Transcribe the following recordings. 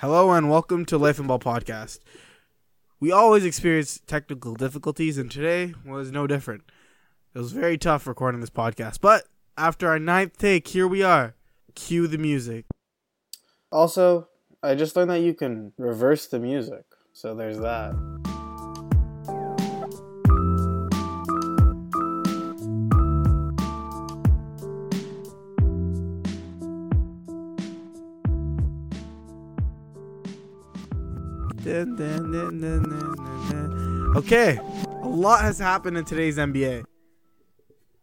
Hello and welcome to Life and Ball Podcast. We always experience technical difficulties, and today was no different. It was very tough recording this podcast, but after our ninth take, here we are. Cue the music. Also, I just learned that you can reverse the music, so there's that. Okay, a lot has happened in today's NBA.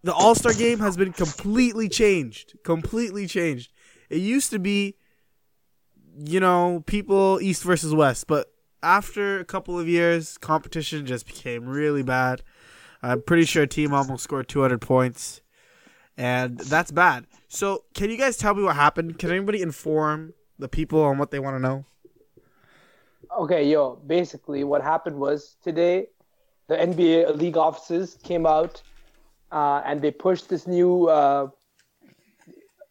The All-Star game has been completely changed. It used to be, you know, people East versus West, but after a couple of years, competition just became really bad. I'm pretty sure a team almost scored 200 points, and that's bad. So can you guys tell me what happened? Can anybody inform the people on what they want to know? Okay, yo, basically what happened was today the NBA league offices came out and they pushed this new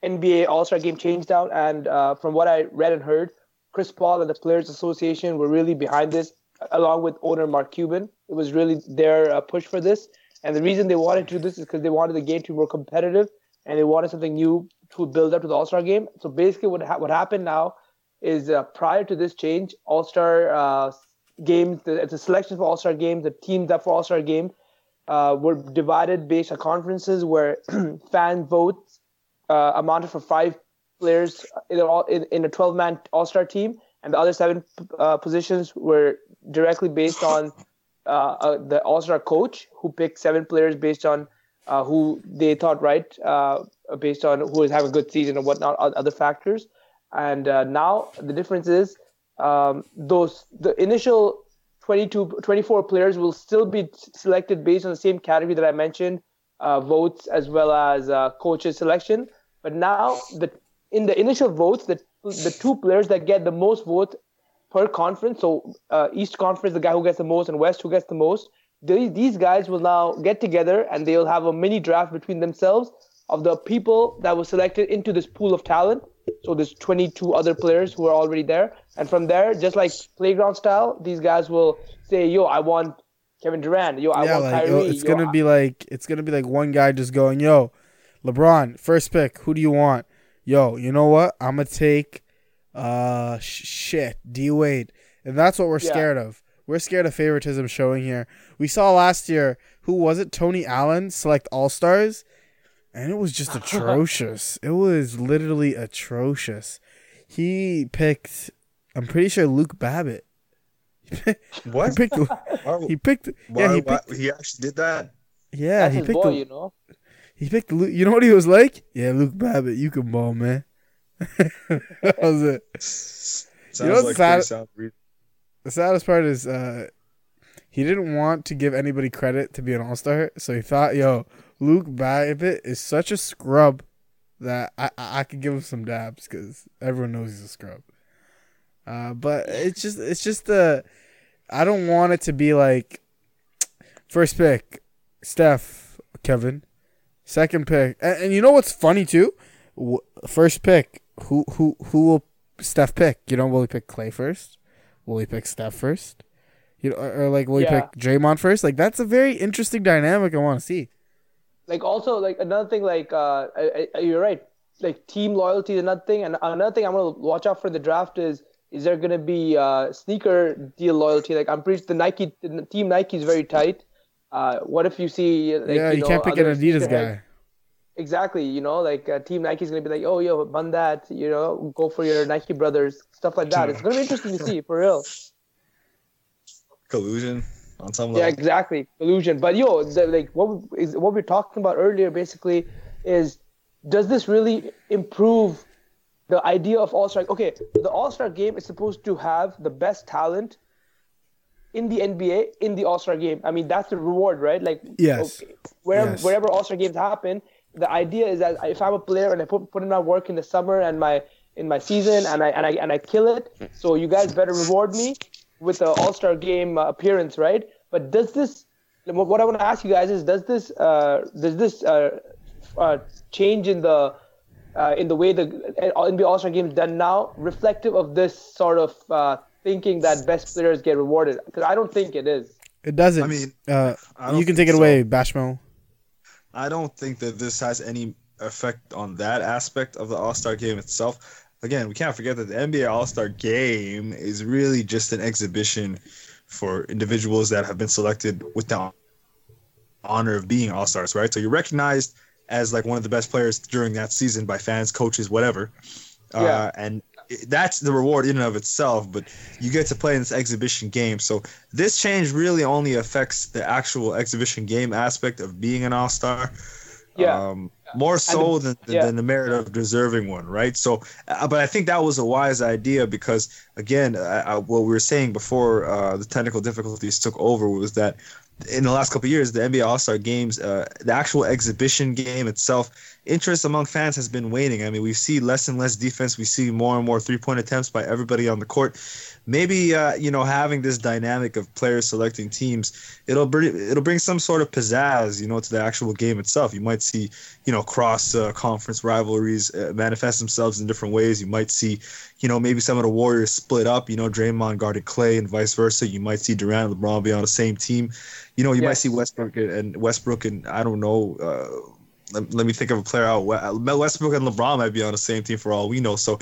NBA All-Star Game change down. And from what I read and heard, Chris Paul and the Players Association were really behind this, along with owner Mark Cuban. It was really their push for this. And the reason they wanted to do this is because they wanted the game to be more competitive and they wanted something new to build up to the All-Star Game. So basically what happened now is prior to this change, All-Star games, the selection for All-Star games, the teams up for All-Star game were divided based on conferences where fan votes amounted for 5 players in a 12-man All-Star team, and the other 7 positions were directly based on the All-Star coach, who picked 7 players based on who they thought, right, based on who is having a good season and whatnot, other factors. And now the difference is the initial 24 players will still be selected based on the same category that I mentioned, votes as well as coaches selection. But now in the initial votes, the 2 players that get the most votes per conference, so East Conference, the guy who gets the most, and West who gets the most, these guys will now get together and they'll have a mini draft between themselves of the people that were selected into this pool of talent. So there's 22 other players who are already there. And from there, just like playground style, these guys will say, yo, I want Kevin Durant. Yo, I want Kyrie. It's going to be like one guy just going, yo, LeBron, first pick. Who do you want? Yo, you know what? I'm going to take D-Wade. And that's what we're scared of. We're scared of favoritism showing here. We saw last year, who was it? Tony Allen select All-Stars. And it was just atrocious. It was literally atrocious. He picked, I'm pretty sure, Luke Babbitt. What? He picked. He actually did that? Yeah. That's his boy, you know? He picked Luke. You know what he was like? Yeah, Luke Babbitt, you can ball, man. That was it. The saddest part is he didn't want to give anybody credit to be an All-Star. So he thought, yo, Luke Babbitt is such a scrub that I could give him some dabs because everyone knows he's a scrub. But it's just I don't want it to be like first pick Steph, Kevin, second pick, and you know what's funny too? First pick, who will Steph pick? You know, will he pick Clay first? Will he pick Steph first? You know, or like will he pick Draymond first? Like that's a very interesting dynamic I want to see. Like also, like another thing, like you're right. Like team loyalty is another thing, and another thing I'm gonna watch out for the draft is there gonna be sneaker deal loyalty? Like I'm pretty sure the team Nike is very tight. What if you see? Like, yeah, you can't pick an Adidas guy. Exactly, you know, like team Nike is gonna be like, oh yo, man, that, you know, go for your Nike brothers, stuff like that. It's gonna be interesting to see for real. Collusion. On some level. Yeah, exactly. Collusion. But yo, what we're talking about earlier basically is, does this really improve the idea of All-Star? Okay, the All-Star game is supposed to have the best talent in the NBA in the All-Star game. I mean, that's the reward, right? Like, yes. Okay, wherever All-Star games happen, the idea is that if I'm a player and I put in my work in the summer and in my season and I kill it, so you guys better reward me with the All-Star game appearance, right? But what I want to ask you guys is, does this change in the in the way the NBA All-Star Game is done now, reflective of this sort of thinking that best players get rewarded? Because I don't think it is. It doesn't. I mean, you can take it away, Bashmo. I don't think that this has any effect on that aspect of the All-Star Game itself. Again, we can't forget that the NBA All-Star Game is really just an exhibition for individuals that have been selected with the honor of being All-Stars, right? So you're recognized as like one of the best players during that season by fans, coaches, whatever. Yeah. And that's the reward in and of itself, but you get to play in this exhibition game. So this change really only affects the actual exhibition game aspect of being an All-Star. Yeah. More so than the merit of deserving one, right? So, but I think that was a wise idea because, again, what we were saying before the technical difficulties took over was that in the last couple of years, the NBA All-Star Games, the actual exhibition game itself, interest among fans has been waning. I mean, we see less and less defense. We see more and more three-point attempts by everybody on the court. Maybe, having this dynamic of players selecting teams, it'll bring some sort of pizzazz, to the actual game itself. You might see, cross-conference rivalries manifest themselves in different ways. You might see, maybe some of the Warriors split up, Draymond guarded Clay and vice versa. You might see Durant and LeBron be on the same team. You might see Westbrook and I don't know. Let me think of a player out. Westbrook and LeBron might be on the same team for all we know. So,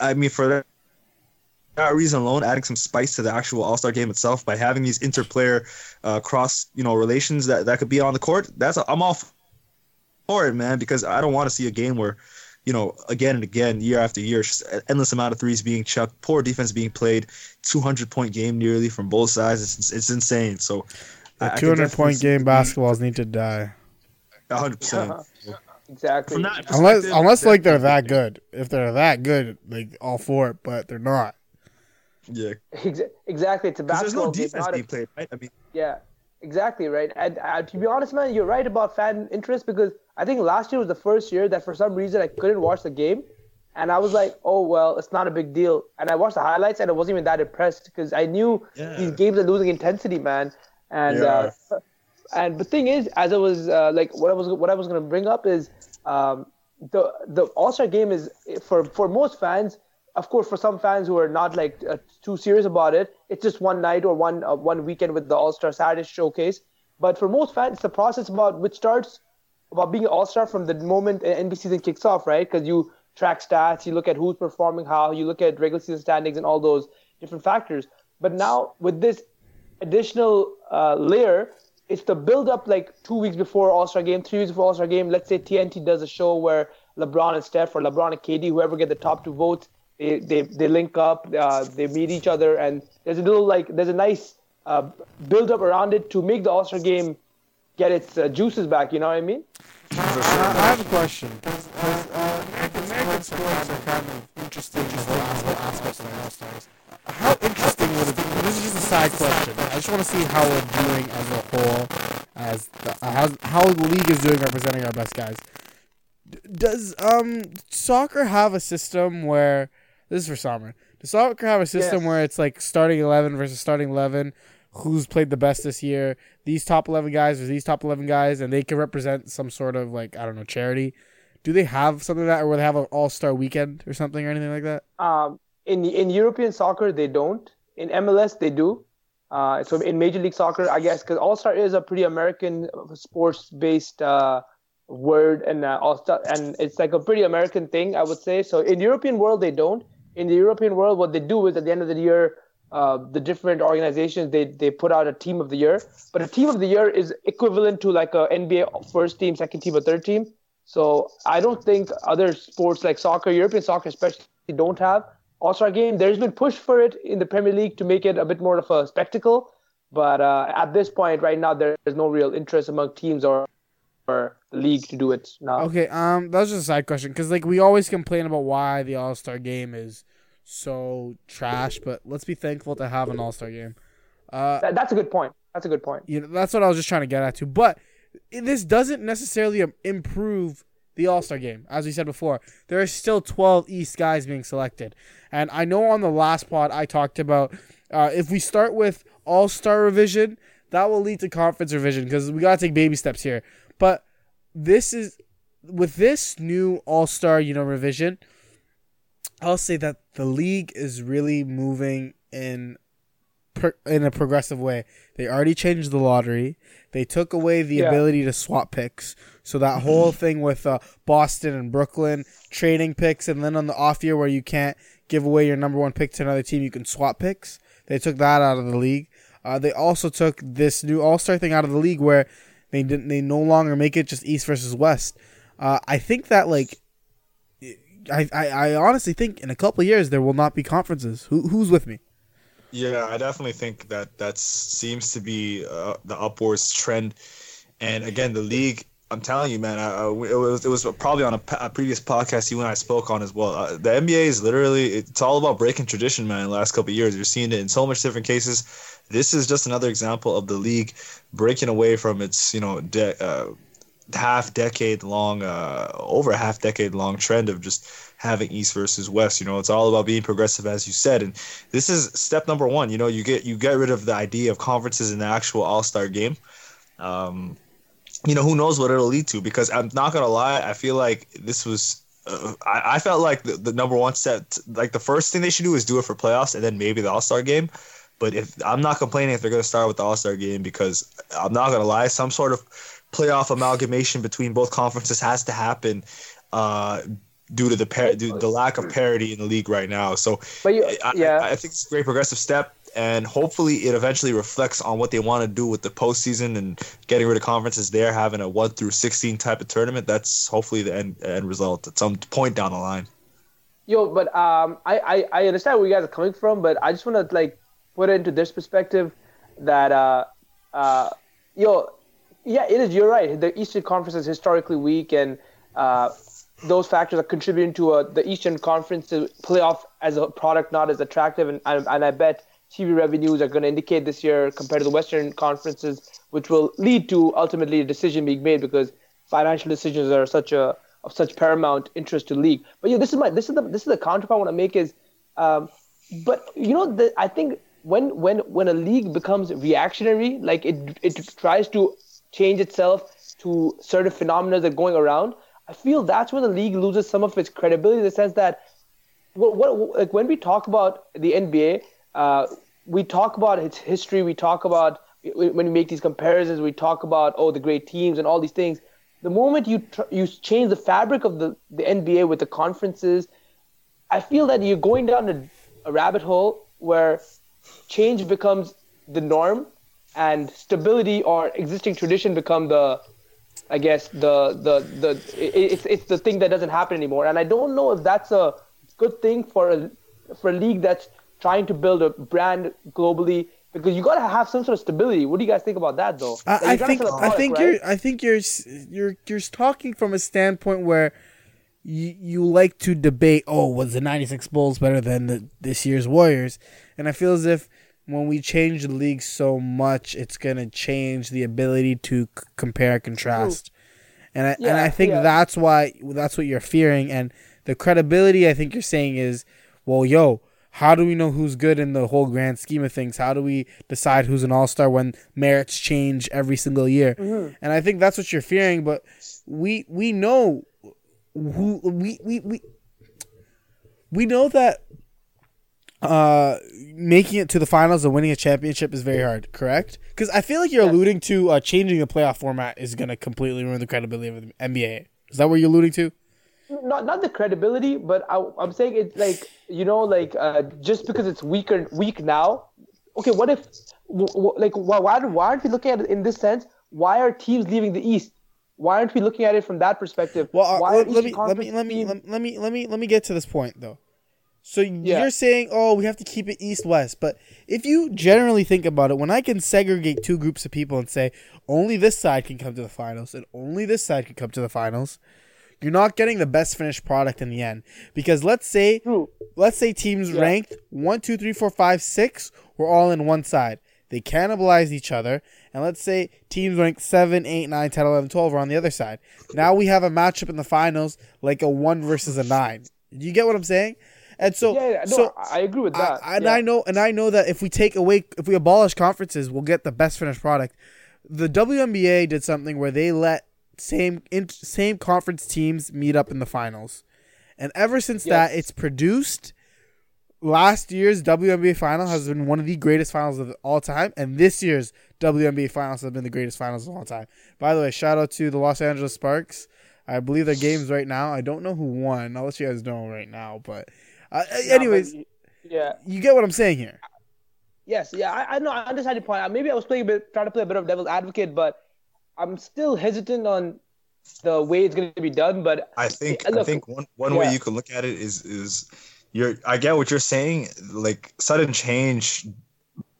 I mean, for that reason alone, adding some spice to the actual All-Star Game itself by having these interplayer cross, relations that could be on the court. I'm all for it, man, because I don't want to see a game where, again and again, year after year, just an endless amount of threes being chucked, poor defense being played, 200-point game nearly from both sides. It's insane. So. The 200-point game basketballs need to die. 100%. Yeah, exactly. Unless like they're that good. If they're that good, like all for it, but they're not. Yeah. Exactly. It's a basketball. There's no defense being played, right? I mean. Yeah. Exactly right. And to be honest, man, you're right about fan interest because I think last year was the first year that for some reason I couldn't watch the game, and I was like, oh well, it's not a big deal. And I watched the highlights and I wasn't even that impressed because I knew these games are losing intensity, man. And and the thing is, as I was what I was going to bring up is the All-Star Game is for most fans, of course, for some fans who are not too serious about it, it's just one night or one weekend with the All-Star Saturday Showcase. But for most fans, it's a process which starts about being an All-Star from the moment NBA season kicks off, right? Because you track stats, you look at who's performing how, you look at regular season standings and all those different factors. But now with this additional layer, it's the build-up 2 weeks before All-Star Game, 3 weeks before All-Star Game. Let's say TNT does a show where LeBron and Steph or LeBron and KD, whoever get the top two votes, they link up, they meet each other, and there's a nice build-up around it to make the All-Star Game get its juices back, you know what I mean? I have a question. American sports are kind of interesting as well as the aspects of the All-Stars. How interesting would it be? This is just a side question. I just want to see how we're doing as a whole, how the league is doing representing our best guys. Does soccer have a system where this is for Samir? Does soccer have a system where it's like starting 11 versus starting 11? Who's played the best this year? These top 11 guys versus these top 11 guys, and they can represent some sort of charity. Do they have something like that, or will they have an all-star weekend or something or anything like that? In European soccer, they don't. In MLS, they do. So in Major League Soccer, I guess, because All-Star is a pretty American sports-based word, and All-Star, and it's a pretty American thing, I would say. So in the European world, they don't. In the European world, what they do is at the end of the year, the different organizations, they put out a team of the year. But a team of the year is equivalent to a NBA first team, second team, or third team. So I don't think other sports like soccer, European soccer especially, don't have. All-Star Game, there's been push for it in the Premier League to make it a bit more of a spectacle. But at this point, right now, there's no real interest among teams or the league to do it now. Okay, that was just a side question. Because, we always complain about why the All-Star Game is so trash. But let's be thankful to have an All-Star Game. That's a good point. That's a good point. That's what I was just trying to get at, too. But this doesn't necessarily improve the All-Star Game, as we said before. There are still 12 East guys being selected. And I know on the last pod I talked about if we start with All-Star revision, that will lead to conference revision because we got to take baby steps here. But this is with this new All-Star, revision, I'll say that the league is really moving in a progressive way. They already changed the lottery. They took away the ability to swap picks. So that whole thing with Boston and Brooklyn trading picks, and then on the off year where you can't give away your number one pick to another team, you can swap picks. They took that out of the league. They also took this new All-Star thing out of the league where they no longer make it just East versus West. I think that I honestly think in a couple of years there will not be conferences. Who's with me? Yeah, I definitely think that seems to be the upwards trend. And again, the league, I'm telling you, man, it was probably on a previous podcast you and I spoke on as well. The NBA is literally, it's all about breaking tradition, man, in the last couple of years. You're seeing it in so much different cases. This is just another example of the league breaking away from its, over a half-decade-long trend of just having East versus West. It's all about being progressive, as you said. And this is step number one. You get rid of the idea of conferences in the actual All-Star game. Who knows what it'll lead to? Because I'm not going to lie, I feel like this was I felt like the number one set, like the first thing they should do is do it for playoffs and then maybe the All-Star game. But I'm not complaining if they're going to start with the All-Star game, because I'm not going to lie, some sort of playoff amalgamation between both conferences has to happen due to the lack of parity in the league right now. So I think it's a great progressive step, and hopefully it eventually reflects on what they want to do with the postseason and getting rid of conferences there, having a 1-16 type of tournament. That's hopefully the end result at some point down the line. But I understand where you guys are coming from, but I just want to put it into this perspective that yeah, it is. You're right. The Eastern Conference is historically weak, and those factors are contributing to the Eastern Conference playoff as a product not as attractive. And I bet TV revenues are going to indicate this year compared to the Western Conferences, which will lead to ultimately a decision being made, because financial decisions are of such paramount interest to league. But this is the counterpart I want to make is, I think when a league becomes reactionary, like it tries to change itself to certain phenomena that are going around, I feel that's when the league loses some of its credibility, in the sense that when we talk about the NBA, we talk about its history, we talk about, when we make these comparisons, we talk about, the great teams and all these things. The moment you change the fabric of the NBA with the conferences, I feel that you're going down a rabbit hole where change becomes the norm, and stability or existing tradition become it's the thing that doesn't happen anymore. And I don't know if that's a good thing for a league that's trying to build a brand globally, because you got to have some sort of stability. What do you guys think about that, though? I think you're talking from a standpoint where you like to debate, was the '96 Bulls better than this year's Warriors? And I feel as if when we change the league so much, it's going to change the ability to compare and contrast. And I think that's why, that's what you're fearing. And the credibility, I think you're saying is, how do we know who's good in the whole grand scheme of things? How do we decide who's an all-star when merits change every single year? Mm-hmm. And I think that's what you're fearing, but we know who we know that making it to the finals and winning a championship is very hard, correct? Because I feel like you're alluding to changing the playoff format is going to completely ruin the credibility of the NBA. Is that what you're alluding to? Not the credibility, but I'm saying it's just because it's weak now. Okay, what if why aren't we looking at it in this sense? Why are teams leaving the East? Why aren't we looking at it from that perspective? Let me get to this point though. So you're saying, we have to keep it East-West. But if you generally think about it, when I can segregate two groups of people and say, only this side can come to the finals and only this side can come to the finals, you're not getting the best finished product in the end. Because let's say teams ranked 1, 2, 3, 4, 5, 6 were all in one side. They cannibalize each other. And let's say teams ranked 7, 8, 9, 10, 11, 12 are on the other side. Now we have a matchup in the finals like a 1 versus a 9. Do you get what I'm saying? And so, I agree with that. I know that if we abolish conferences, we'll get the best finished product. The WNBA did something where they let same conference teams meet up in the finals. And ever since that, it's produced. Last year's WNBA final has been one of the greatest finals of all time, and this year's WNBA finals have been the greatest finals of all time. By the way, shout out to the Los Angeles Sparks. I believe their games right now. I don't know who won. I'll let you guys know right now. But anyways, you get what I'm saying here. Yes, I know. I understand your point. Maybe I was trying to play a bit of devil's advocate, but I'm still hesitant on the way it's going to be done. But I think one way you can look at it is. I get what you're saying, like sudden change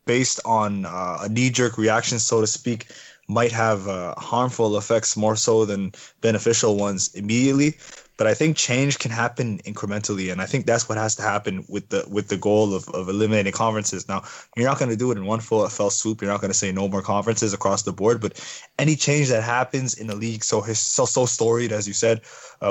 based on a knee-jerk reaction, so to speak, might have harmful effects more so than beneficial ones immediately. But I think change can happen incrementally, and I think that's what has to happen with the goal of eliminating conferences. Now, you're not going to do it in one fell swoop. You're not going to say no more conferences across the board. But any change that happens in a league so storied, as you said,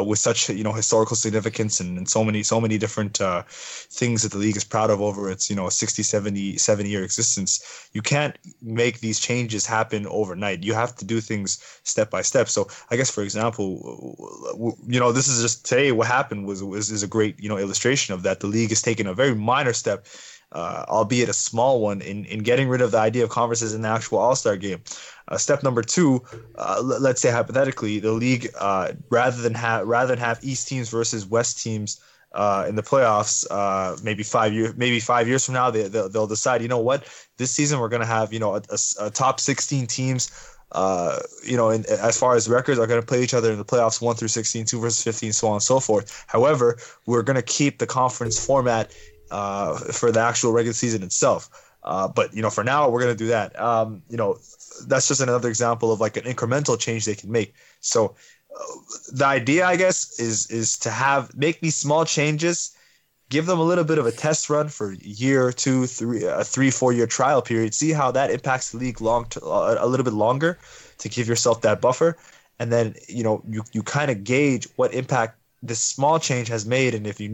with such historical significance and so many different things that the league is proud of over its 60, 70 year existence, you can't make these changes happen overnight. You have to do things step by step. So I guess, for example, this is just today. What happened was a great illustration of that. The league has taken a very minor step, albeit a small one, in getting rid of the idea of conferences in the actual All-Star game. Step number two, let's say hypothetically, the league rather than have East teams versus West teams in the playoffs, maybe five years from now, they'll decide. You know what? This season we're going to have a top 16 teams. And as far as records are going to play each other in the playoffs 1 through 16, 2 versus 15, so on and so forth. However, we're going to keep the conference format for the actual regular season itself. But for now, we're going to do that. That's just another example of like an incremental change they can make. So the idea, I guess, is to make these small changes, give them a little bit of a test run for a year, two, three, a 3-4 year trial period. See how that impacts the league a little bit longer to give yourself that buffer. And then, you kind of gauge what impact this small change has made. And if you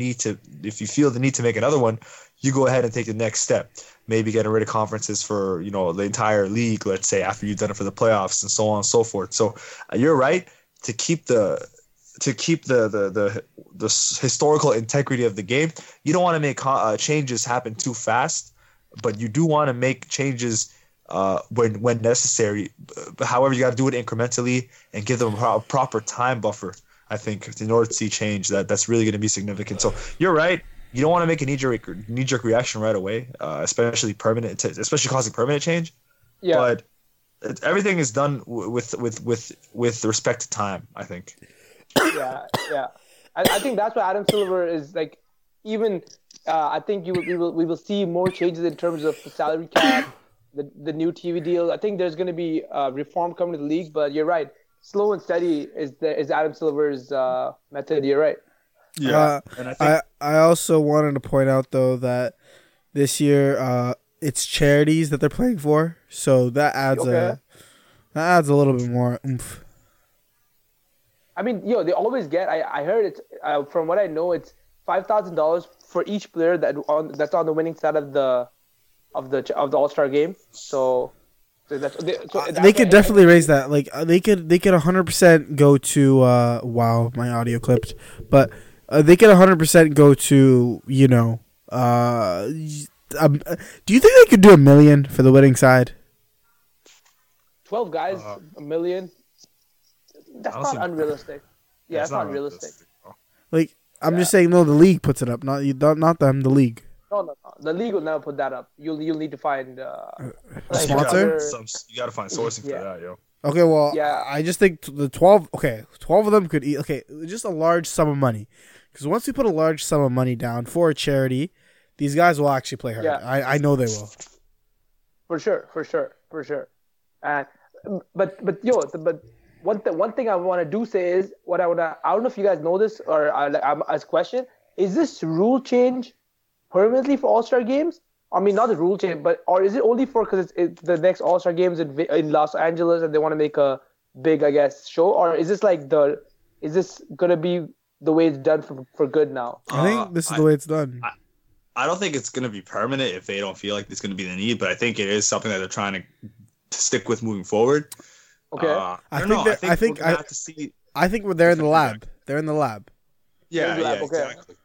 feel the need to make another one, you go ahead and take the next step. Maybe getting rid of conferences for, the entire league, let's say, after you've done it for the playoffs and so on and so forth. So you're right to keep the historical integrity of the game. You don't want to make changes happen too fast, but you do want to make changes when necessary. However, you got to do it incrementally and give them a proper time buffer, I think, in order to see change that's really going to be significant. So you're right. You don't want to make a knee-jerk reaction right away, especially causing permanent change. Yeah. But everything is done with respect to time, I think. Yeah. I think that's why Adam Silver is like. Even I think we will see more changes in terms of the salary cap, the new TV deal. I think there's going to be reform coming to the league. But you're right, slow and steady is Adam Silver's method. You're right. Yeah, and I also wanted to point out though that this year it's charities that they're playing for, so that adds a little bit more oomph. I mean, they always get. I heard it's from what I know, it's $5,000 for each player that's on the winning side of the All-Star game. So they could definitely raise that. Like they could 100% go to. Wow, my audio clipped. But they could 100% go to do you think they could do $1 million for the winning side? 12 guys, $1 million. That's not unrealistic. Yeah, that's not realistic. Like, I'm just saying, no, the league puts it up. Not them, the league. No. The league will never put that up. You'll need to find... a sponsor? You gotta find sourcing for that, yo. Okay, well, I just think the 12... Okay, 12 of them could eat... Okay, just a large sum of money. Because once we put a large sum of money down for a charity, these guys will actually play hard. Yeah. I know they will. For sure. But... One thing I want to say is I don't know if you guys know this or as question is this rule change permanently for All-Star games? I mean, not the rule change, or is it only for because it's the next All-Star games in Los Angeles and they want to make a big, I guess, show? Or is this is this gonna be the way it's done for good now? I think this is the way it's done. I don't think it's gonna be permanent if they don't feel like it's gonna be the need, but I think it is something that they're trying to stick with moving forward. Okay. I think we're there in the lab. They're in the lab. Yeah, exactly.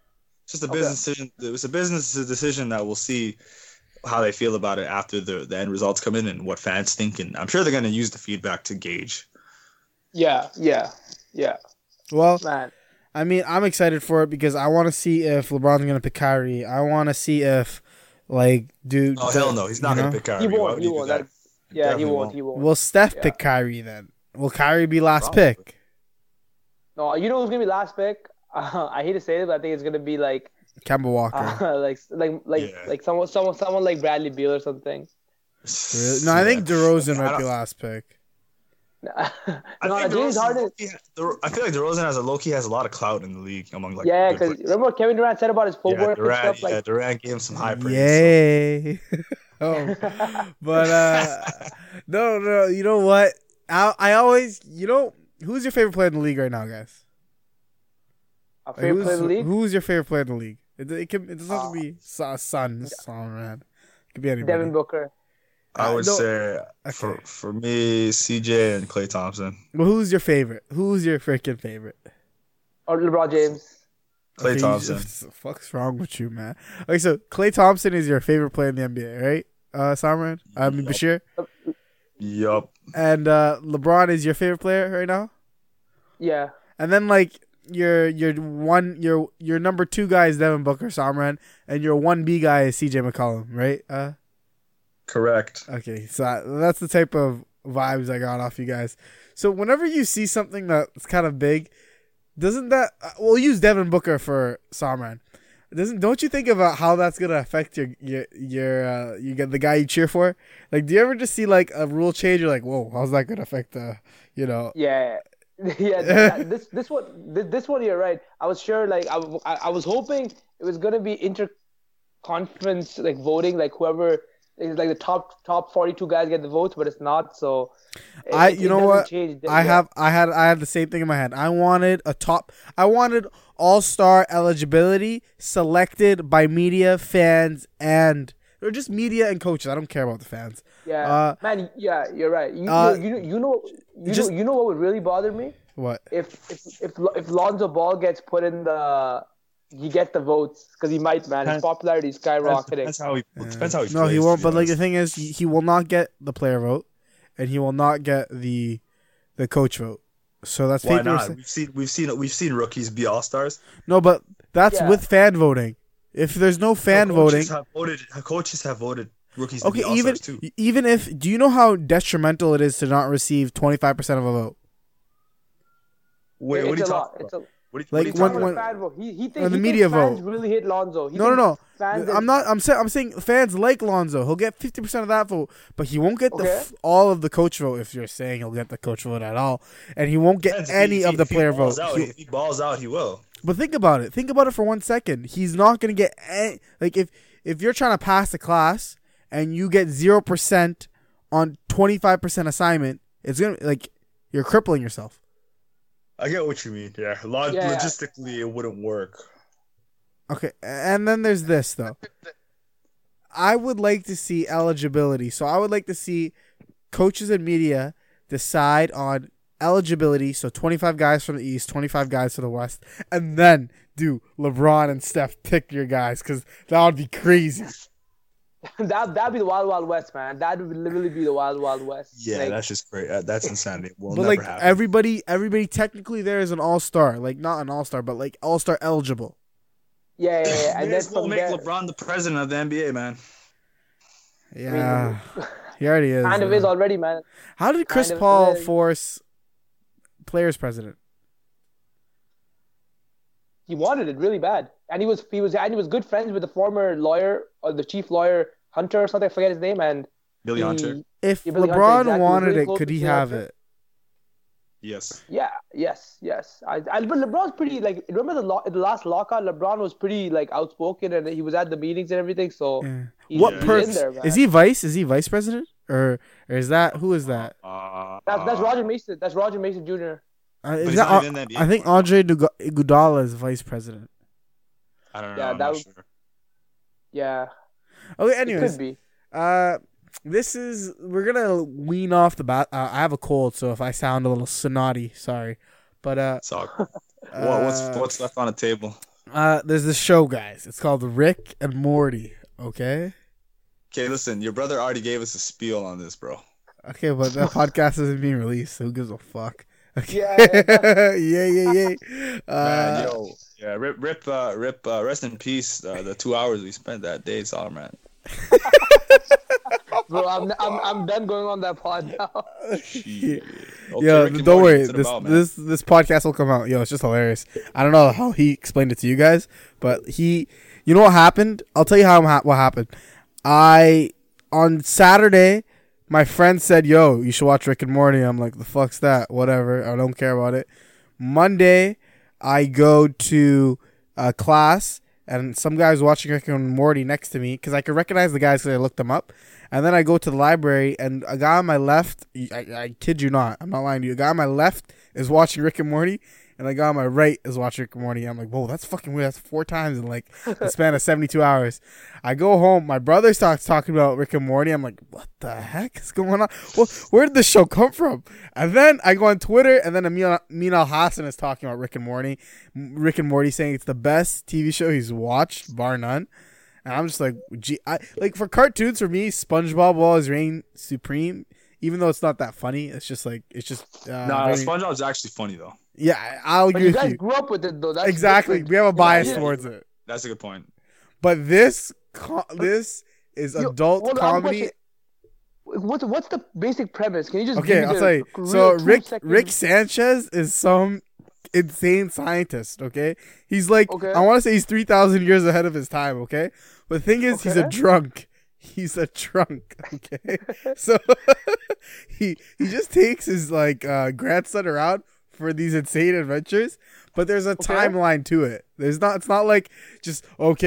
It's just a business decision. It was a business decision that we'll see how they feel about it after the end results come in and what fans think. And I'm sure they're going to use the feedback to gauge. Yeah. Well, man. I mean, I'm excited for it because I want to see if LeBron's going to pick Kyrie. I want to see if, dude. Oh, hell no. He's not going to pick Kyrie. He won't. He won't. Will Steph pick Kyrie then? Will Kyrie be last pick? No, you know who's going to be last pick? I hate to say it, but I think it's going to be, Kemba Walker. Someone like Bradley Beal or something. Really? No, I think DeRozan might be last pick. I feel like DeRozan has a lot of clout in the league among because remember what Kevin Durant said about his footwork and stuff. Durant gave him some high praise. Yay! But no, you know what? I always, who's your favorite player in the league right now, guys? Our favorite player in the league. Who's your favorite player in the league? It doesn't have to be Suns. Oh man, it could be anybody. Devin Booker. I would say for me, CJ and Clay Thompson. Well, who's your favorite? Who's your freaking favorite? Or LeBron James. Clay Thompson. What the fuck's wrong with you, man? Okay, so Clay Thompson is your favorite player in the NBA, right? Samran? Bashir? Yup. And LeBron is your favorite player right now? Yeah. And then your number 2 guy is Devin Booker, Samran, and your 1B guy is CJ McCollum, right? Correct. Okay, so that's the type of vibes I got off you guys. So whenever you see something that's kind of big, doesn't that we'll use Devin Booker for Samran? Don't you think about how that's gonna affect your you get the guy you cheer for? Do you ever just see a rule change? You're like, whoa, how's that gonna affect ? Yeah. This one you're right. I was sure I was hoping it was gonna be interconference voting whoever. It's the top 42 guys get the votes, but it's not. So, I had the same thing in my head. I wanted all-star eligibility selected by media, fans, or just media and coaches. I don't care about the fans. Yeah, man. Yeah, you're right. You know what would really bother me? What if Lonzo Ball gets put in the. He gets the votes because he might, man. His popularity is skyrocketing. Depends how he plays. No, he won't. But the thing is, he will not get the player vote, and he will not get the coach vote. So that's why not. We've seen rookies be all-stars. No, but that's with fan voting. If there's no fan voting, coaches have voted rookies. Okay, to be all-stars too. Even if, do you know how detrimental it is to not receive 25% of a vote? Wait, what are you talking about? He thinks the media fans vote really hate Lonzo. No. I'm saying fans like Lonzo. He'll get 50% of that vote, but he won't get all of the coach vote. If you're saying he'll get the coach vote at all, and he won't get any of the player vote. If he balls out, he will. But think about it. Think about it for 1 second. He's not going to get any. If you're trying to pass the class and you get 0% on 25% assignment, it's gonna you're crippling yourself. I get what you mean. Yeah. Logistically, it wouldn't work. Okay. And then there's this, though. I would like to see eligibility. So I would like to see coaches and media decide on eligibility. So 25 guys from the East, 25 guys from the West. And then do LeBron and Steph pick your guys because that would be crazy. That'd be the Wild Wild West, man. That would literally be the Wild Wild West. Yeah, that's just great. That's insanity. Never happen. Everybody technically there is an all-star. Not an all-star, but all-star eligible. Yeah. And this will make LeBron the president of the NBA, man. Yeah, he already is. Kind of is already, man. How did Chris Paul force players president? He wanted it really bad. And he was good friends with the former lawyer or the chief lawyer Hunter or something. I forget his name. And Billy Hunter. If LeBron wanted it, could he have it? Yes. Yeah. Yes. But LeBron's pretty remember the last lockout. LeBron was pretty outspoken, and he was at the meetings and everything. So is he vice? Is he vice president or is that who is that? That's Roger Mason. That's Roger Mason Jr. I think Andre Iguodala is vice president. I don't know. I'm not sure. Yeah. Okay. Anyways, We're gonna wean off the bat. I have a cold, so if I sound a little snotty, sorry. But it's all good. What's left on the table? There's this show, guys. It's called Rick and Morty. Okay, listen, your brother already gave us a spiel on this, bro. Okay, but that podcast isn't being released, so who gives a fuck? Okay. Yeah. Man, yo, yeah, rip. Rest in peace. The 2 hours we spent that day, Solomon. Bro, I'm done going on that pod now. Yeah. Okay, yo, don't worry. This podcast will come out. Yo, it's just hilarious. I don't know how he explained it to you guys, but you know what happened? I'll tell you what happened. On Saturday, my friend said, "Yo, you should watch Rick and Morty." I'm like, "The fuck's that? Whatever. I don't care about it." Monday, I go to a class, and some guy was watching Rick and Morty next to me because I could recognize the guys because I looked them up. And then I go to the library, and a guy on my left, I kid you not, I'm not lying to you, a guy on my left is watching Rick and Morty, and a guy on my right is watching Rick and Morty. I'm like, whoa, that's fucking weird. That's 4 times in like the span of 72 hours. I go home. My brother starts talking about Rick and Morty. I'm like, what the heck is going on? Well, where did this show come from? And then I go on Twitter, and then Amin Al-Hassan is talking about Rick and Morty. Rick and Morty saying it's the best TV show he's watched, bar none. And I'm just like, gee, like for cartoons, for me, SpongeBob will always reign supreme, even though it's not that funny. It's just like, SpongeBob's actually funny though. Yeah, I'll agree with you. You guys grew up with it though. That's exactly. Different. We have a bias towards it. That's a good point. But this is adult comedy. What's the basic premise? Can you just give me I'll tell you. So Rick Sanchez is some insane scientist, okay? He's like, I want to say he's 3,000 years ahead of his time, okay? But the thing is, he's a drunk. He's a drunk, okay? So he just takes his like grandson around for these insane adventures, but there's a timeline to it. It's not like just there's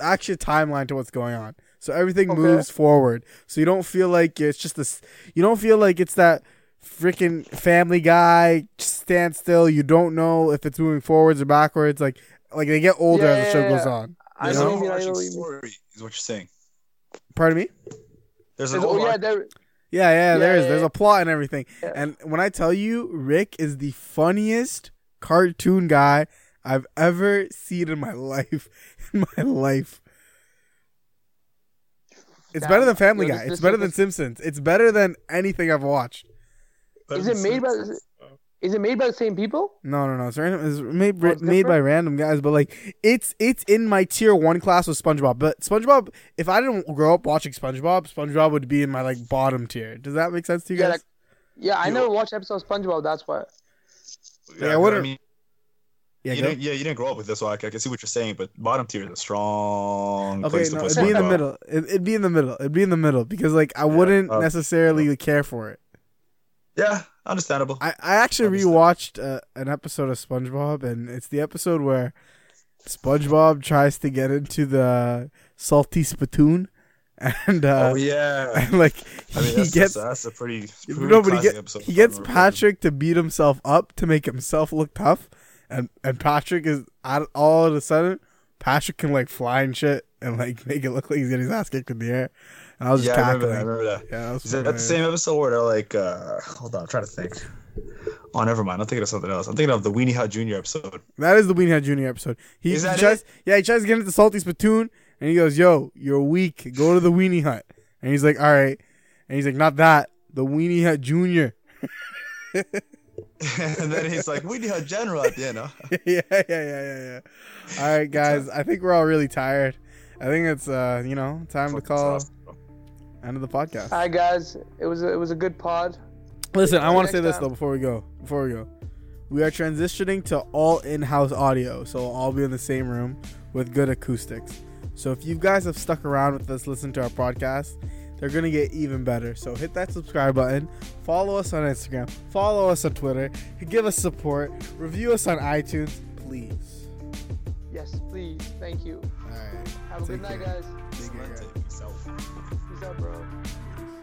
actually a timeline to what's going on. So everything moves forward. So you don't feel like it's just this. You don't feel like it's that freaking Family Guy standstill. You don't know if it's moving forwards or backwards. Like they get older as the show goes on. There's an overarching story, is what you're saying. Pardon me? There's an overarching story. Yeah, there is. There's a plot and everything. Yeah. And when I tell you, Rick is the funniest cartoon guy I've ever seen in my life. It's better than Family Guy. It's better than Simpsons. It's better than anything I've watched. Is it made by the same people? No. It's made by random guys, but like it's in my tier 1 class with SpongeBob. But SpongeBob, if I didn't grow up watching SpongeBob would be in my like bottom tier. Does that make sense to you guys? I never watched episodes of SpongeBob. That's why. You didn't grow up with this, so I can see what you're saying. But bottom tier is a strong place to put SpongeBob. It'd be in the middle because like I wouldn't necessarily care for it. Yeah, understandable. I actually rewatched an episode of SpongeBob, and it's the episode where SpongeBob tries to get into the Salty Spittoon, and and like that's a pretty classic episode. He gets Patrick to beat himself up to make himself look tough, and Patrick is all of a sudden Patrick can like fly and shit and like make it look like he's getting his ass kicked in the air. And I was just cackling. I remember that. Yeah, is that the same episode where they're like, hold on, I'm trying to think. Oh, never mind. I'm thinking of something else. I'm thinking of the Weenie Hut Jr. episode. That is the Weenie Hut Jr. episode. He tries to get into the Salty Spittoon, and he goes, yo, you're weak. Go to the Weenie Hut. And he's like, all right. And he's like, not that. The Weenie Hut Jr. And then he's like, Weenie Hut General at the end, huh? Yeah. All right, guys. I think we're all really tired. I think it's, time to call. End of the podcast. Hi guys, it was a good pod. Listen, I want to say this though before we go, we are transitioning to all in-house audio, so we'll all be in the same room with good acoustics. So if you guys have stuck around with us, listen to our podcast, they're gonna get even better. So hit that subscribe button, follow us on Instagram, follow us on Twitter, give us support, review us on iTunes, please. Yes, please. Thank you. All right. Have a good night, guys. Peace out, bro.